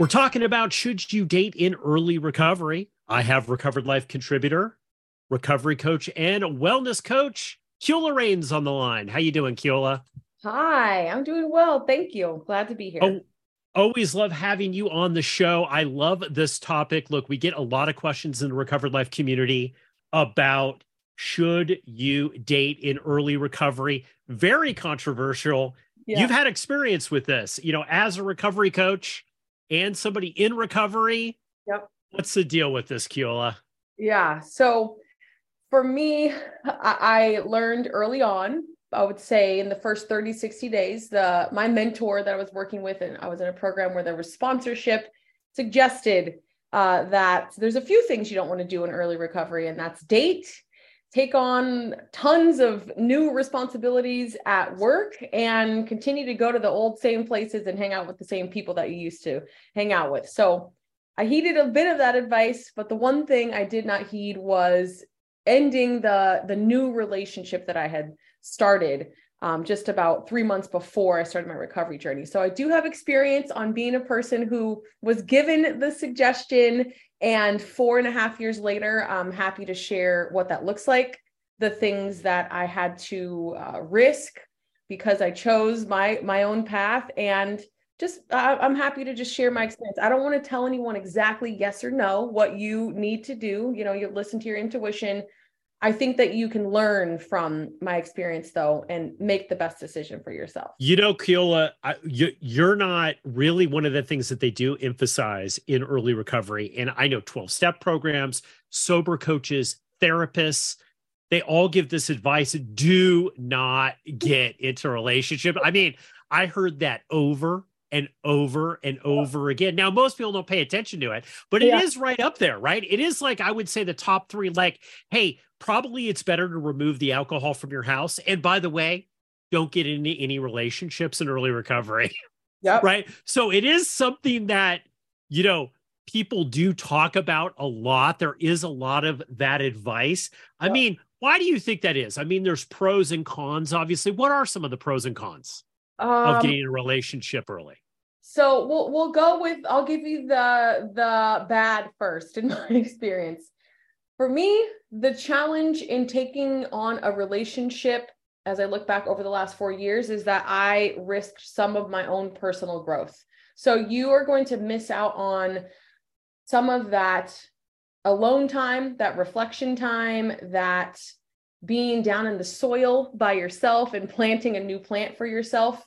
We're talking about should you date in early recovery. I have Recovered Life contributor, recovery coach, and wellness coach, Kiola Raines on the line. How you doing, Kiola? Hi, I'm doing well. Thank you. Glad to be here. Always love having you on the show. I love this topic. Look, we get a lot of questions in the Recovered Life community about should you date in early recovery? Very controversial. Yeah. You've had experience with this, you know, as a recovery coach and somebody in recovery. Yep. What's the deal with this, Kiola? Yeah. So for me, I learned early on, I would say in the first 30, 60 days, my mentor that I was working with, and I was in a program where there was sponsorship, suggested that there's a few things you don't want to do in early recovery, and that's date, take on tons of new responsibilities at work, and continue to go to the old same places and hang out with the same people that you used to hang out with. So I heeded a bit of that advice, but the one thing I did not heed was ending the new relationship that I had started just about 3 months before I started my recovery journey. So I do have experience on being a person who was given the suggestion, and 4.5 years later, I'm happy to share what that looks like, the things that I had to risk because I chose my own path, and just I'm happy to just share my experience. I don't want to tell anyone exactly yes or no what you need to do. You know, you listen to your intuition. I think that you can learn from my experience, though, and make the best decision for yourself. You know, Kiola, you're not really one of the things that they do emphasize in early recovery. And I know 12-step programs, sober coaches, therapists, they all give this advice: do not get into a relationship. I mean, I heard that over and over and over again. Now, most people don't pay attention to it, but it is right up there, right? It is, like, I would say the top three, like, hey, probably it's better to remove the alcohol from your house. And by the way, don't get into any relationships in early recovery. Yep. Right. So it is something that, you know, people do talk about a lot. There is a lot of that advice. Yep. I mean, why do you think that is? I mean, there's pros and cons, obviously. What are some of the pros and cons of getting a relationship early? So we'll go with, I'll give you the bad first in my experience. For me, the challenge in taking on a relationship, as I look back over the last 4 years, is that I risked some of my own personal growth. So you are going to miss out on some of that alone time, that reflection time, that being down in the soil by yourself and planting a new plant for yourself,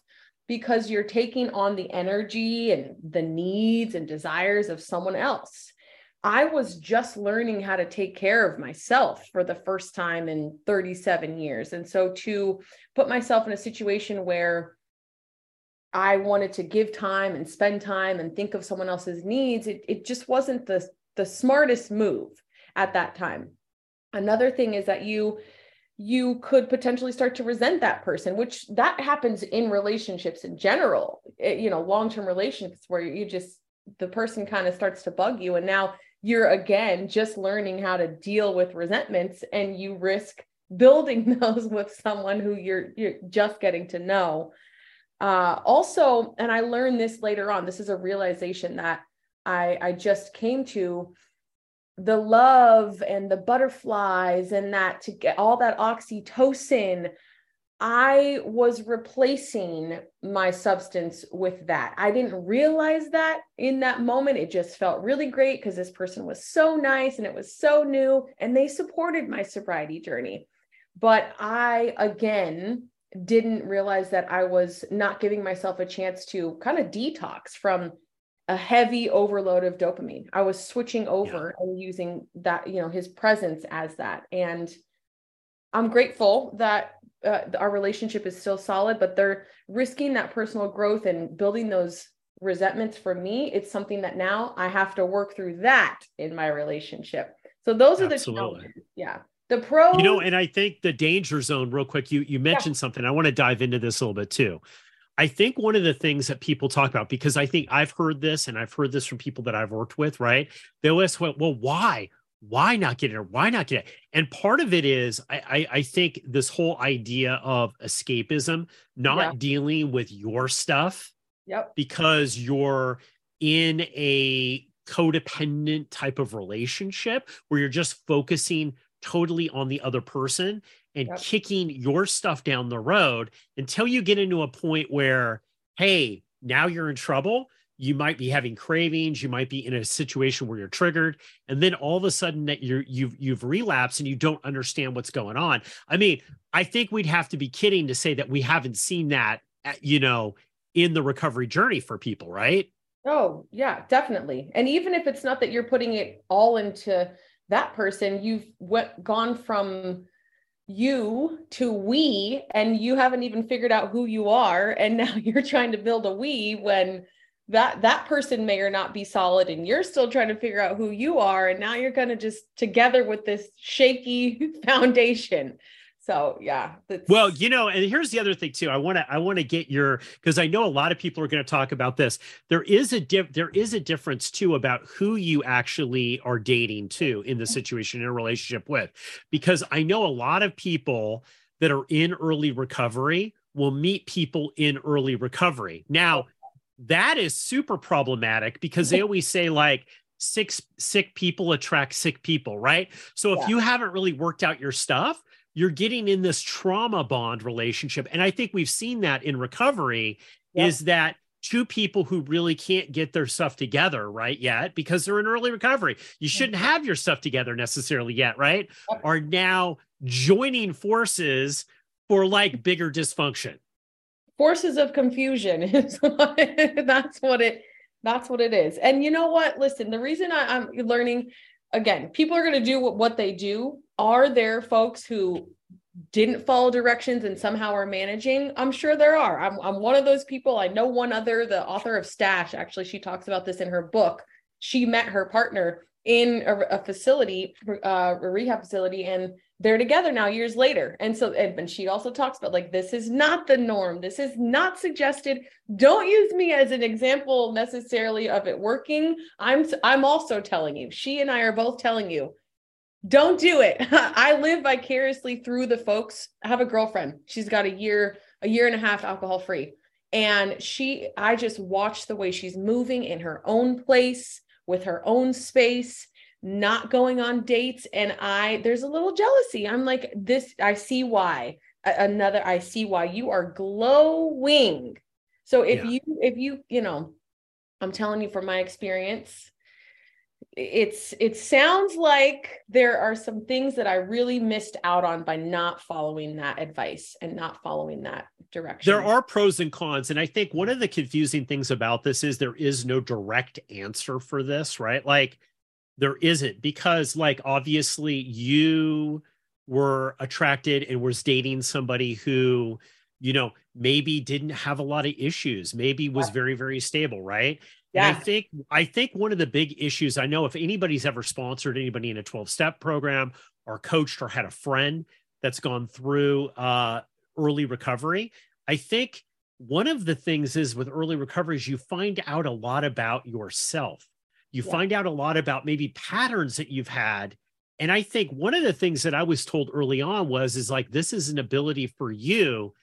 because you're taking on the energy and the needs and desires of someone else. I was just learning how to take care of myself for the first time in 37 years. And so to put myself in a situation where I wanted to give time and spend time and think of someone else's needs, it just wasn't the smartest move at that time. Another thing is that you could potentially start to resent that person, which that happens in relationships in general, you know, long-term relationships where you just, the person kind of starts to bug you. And now you're, again, just learning how to deal with resentments, and you risk building those with someone who you're just getting to know. Also, and I learned this later on, this is a realization that I just came to, the love and the butterflies and that, to get all that oxytocin, I was replacing my substance with that. I didn't realize that in that moment. It just felt really great because this person was so nice and it was so new, and they supported my sobriety journey. But I, again, didn't realize that I was not giving myself a chance to kind of detox from a heavy overload of dopamine. I was switching over and using that, you know, his presence as that. And I'm grateful that our relationship is still solid, but they're risking that personal growth and building those resentments. For me, it's something that now I have to work through that in my relationship. So those are the challenges. Yeah. The pros. You know, and I think the danger zone, real quick, you mentioned something. I want to dive into this a little bit too. I think one of the things that people talk about, because I think I've heard this, and I've heard this from people that I've worked with, right? They always went, well, why? Why not get it? Or why not get it? And part of it is, I think this whole idea of escapism, not dealing with your stuff because you're in a codependent type of relationship where you're just focusing totally on the other person and yep. kicking your stuff down the road until you get into a point where, hey, now you're in trouble. You might be having cravings. You might be in a situation where you're triggered. And then all of a sudden that you've relapsed and you don't understand what's going on. I mean, I think we'd have to be kidding to say that we haven't seen that, you know, in the recovery journey for people, right? Oh yeah, definitely. And even if it's not that you're putting it all into that person, you've gone from you to we, and you haven't even figured out who you are. And now you're trying to build a we when that person may or not be solid, and you're still trying to figure out who you are. And now you're going to just together with this shaky foundation. So yeah. Well, you know, and here's the other thing too. I want to get your, because I know a lot of people are going to talk about this. There is a difference too about who you actually are dating too in the situation in a relationship with, because I know a lot of people that are in early recovery will meet people in early recovery. Now that is super problematic because they always say like, sick people attract sick people, right? So if you haven't really worked out your stuff, you're getting in this trauma bond relationship. And I think we've seen that in recovery is that two people who really can't get their stuff together right yet, because they're in early recovery, you shouldn't have your stuff together necessarily yet, right? Are now joining forces for like bigger dysfunction. Forces of confusion. That's what it is. And you know what, listen, the reason I'm learning, again, people are going to do what they do. Are there folks who didn't follow directions and somehow are managing? I'm sure there are. I'm one of those people. I know one other, the author of Stash, actually, she talks about this in her book. She met her partner in a facility, a rehab facility, and they're together now years later. And so, and she also talks about like, this is not the norm. This is not suggested. Don't use me as an example necessarily of it working. I'm also telling you, she and I are both telling you, don't do it. I live vicariously through the folks. I have a girlfriend. She's got a year and a half alcohol free. And I just watch the way she's moving in her own place with her own space, not going on dates. And there's a little jealousy. I'm like this. I see why I see why you are glowing. So if you, I'm telling you from my experience, it sounds like there are some things that I really missed out on by not following that advice and not following that direction. There are pros and cons. And I think one of the confusing things about this is there is no direct answer for this, right? Like there isn't, because like, obviously you were attracted and was dating somebody who, you know, maybe didn't have a lot of issues, maybe was very, very stable. Right. Yeah. And I think one of the big issues, I know if anybody's ever sponsored anybody in a 12-step program or coached or had a friend that's gone through early recovery, I think one of the things is with early recovery is you find out a lot about yourself. You find out a lot about maybe patterns that you've had. And I think one of the things that I was told early on is like, this is an ability for you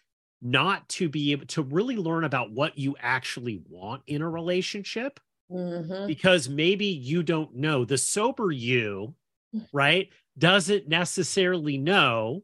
not to be able to really learn about what you actually want in a relationship, because maybe you don't know. The sober you, right, doesn't necessarily know,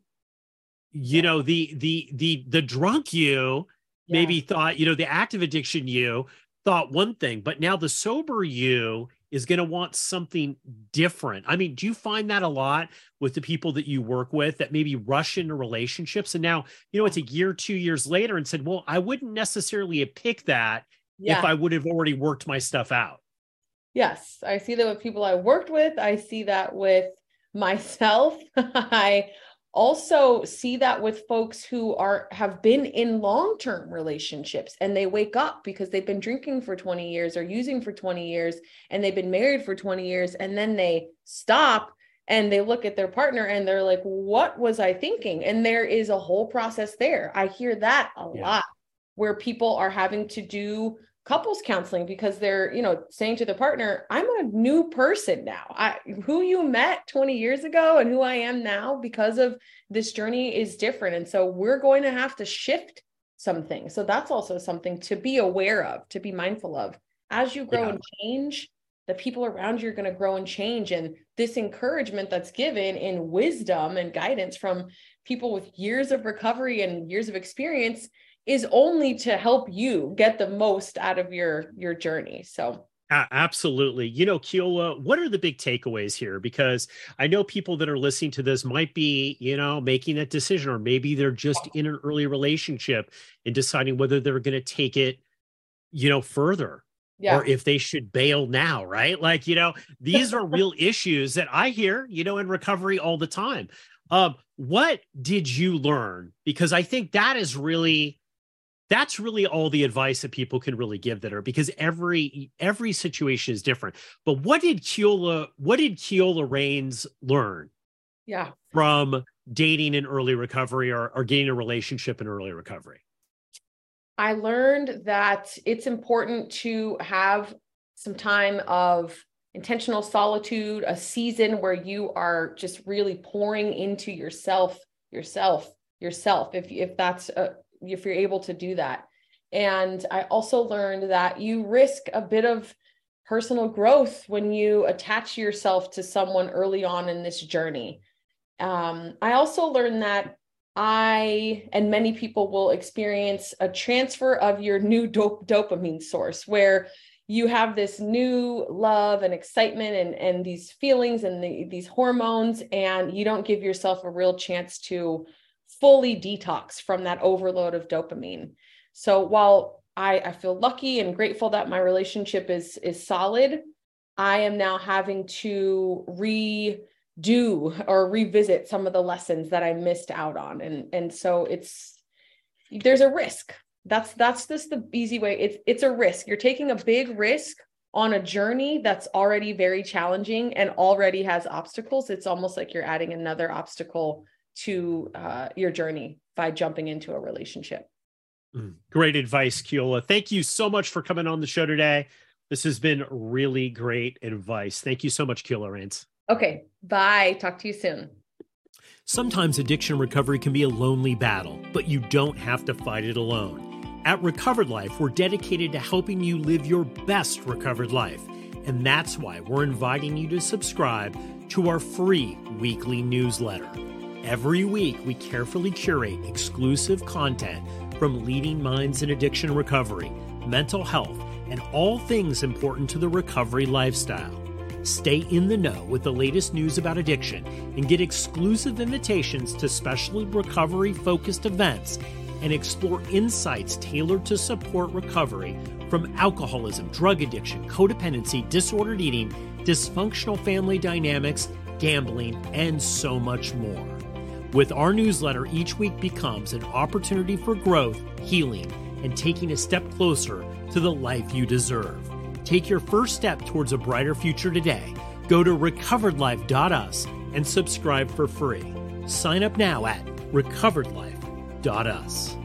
you know, the drunk you maybe thought, you know, the active addiction you thought one thing, but now the sober you is going to want something different. I mean, do you find that a lot with the people that you work with that maybe rush into relationships? And now, you know, it's a year, 2 years later and said, well, I wouldn't necessarily have picked that if I would have already worked my stuff out. Yes. I see that with people I worked with. I see that with myself. I also see that with folks who have been in long-term relationships and they wake up because they've been drinking for 20 years or using for 20 years and they've been married for 20 years and then they stop and they look at their partner and they're like, what was I thinking? And there is a whole process there. I hear that a lot where people are having to do couples counseling because they're, you know, saying to their partner, I'm a new person now. Who you met 20 years ago and who I am now because of this journey is different. And so we're going to have to shift something. So that's also something to be aware of, to be mindful of. As you grow and change, the people around you are going to grow and change. And this encouragement that's given in wisdom and guidance from people with years of recovery and years of experience is only to help you get the most out of your journey. So absolutely. You know, Kiola, what are the big takeaways here? Because I know people that are listening to this might be, you know, making that decision, or maybe they're just in an early relationship and deciding whether they're going to take it, you know, further. Yeah. Or if they should bail now, right? Like, you know, these are real issues that I hear, you know, in recovery all the time. What did you learn? Because I think that is really, that's really all the advice that people can really give that are, because every situation is different. But what did Kiola Raines learn from dating in early recovery, or getting a relationship in early recovery? I learned that it's important to have some time of intentional solitude, a season where you are just really pouring into yourself, if you're able to do that. And I also learned that you risk a bit of personal growth when you attach yourself to someone early on in this journey. I also learned that many people will experience a transfer of your new dopamine source, where you have this new love and excitement and these feelings and these hormones, and you don't give yourself a real chance to fully detox from that overload of dopamine. So while I feel lucky and grateful that my relationship is solid, I am now having to revisit some of the lessons that I missed out on. And so there's a risk. That's just the easy way. It's a risk. You're taking a big risk on a journey that's already very challenging and already has obstacles. It's almost like you're adding another obstacle to your journey by jumping into a relationship. Great advice, Kiola. Thank you so much for coming on the show today. This has been really great advice. Thank you so much, Kiola Raines. Okay, bye. Talk to you soon. Sometimes addiction recovery can be a lonely battle, but you don't have to fight it alone. At Recovered Life, we're dedicated to helping you live your best recovered life. And that's why we're inviting you to subscribe to our free weekly newsletter. Every week, we carefully curate exclusive content from leading minds in addiction recovery, mental health, and all things important to the recovery lifestyle. Stay in the know with the latest news about addiction and get exclusive invitations to special recovery-focused events and explore insights tailored to support recovery from alcoholism, drug addiction, codependency, disordered eating, dysfunctional family dynamics, gambling, and so much more. With our newsletter, each week becomes an opportunity for growth, healing, and taking a step closer to the life you deserve. Take your first step towards a brighter future today. Go to recoveredlife.us and subscribe for free. Sign up now at recoveredlife.us.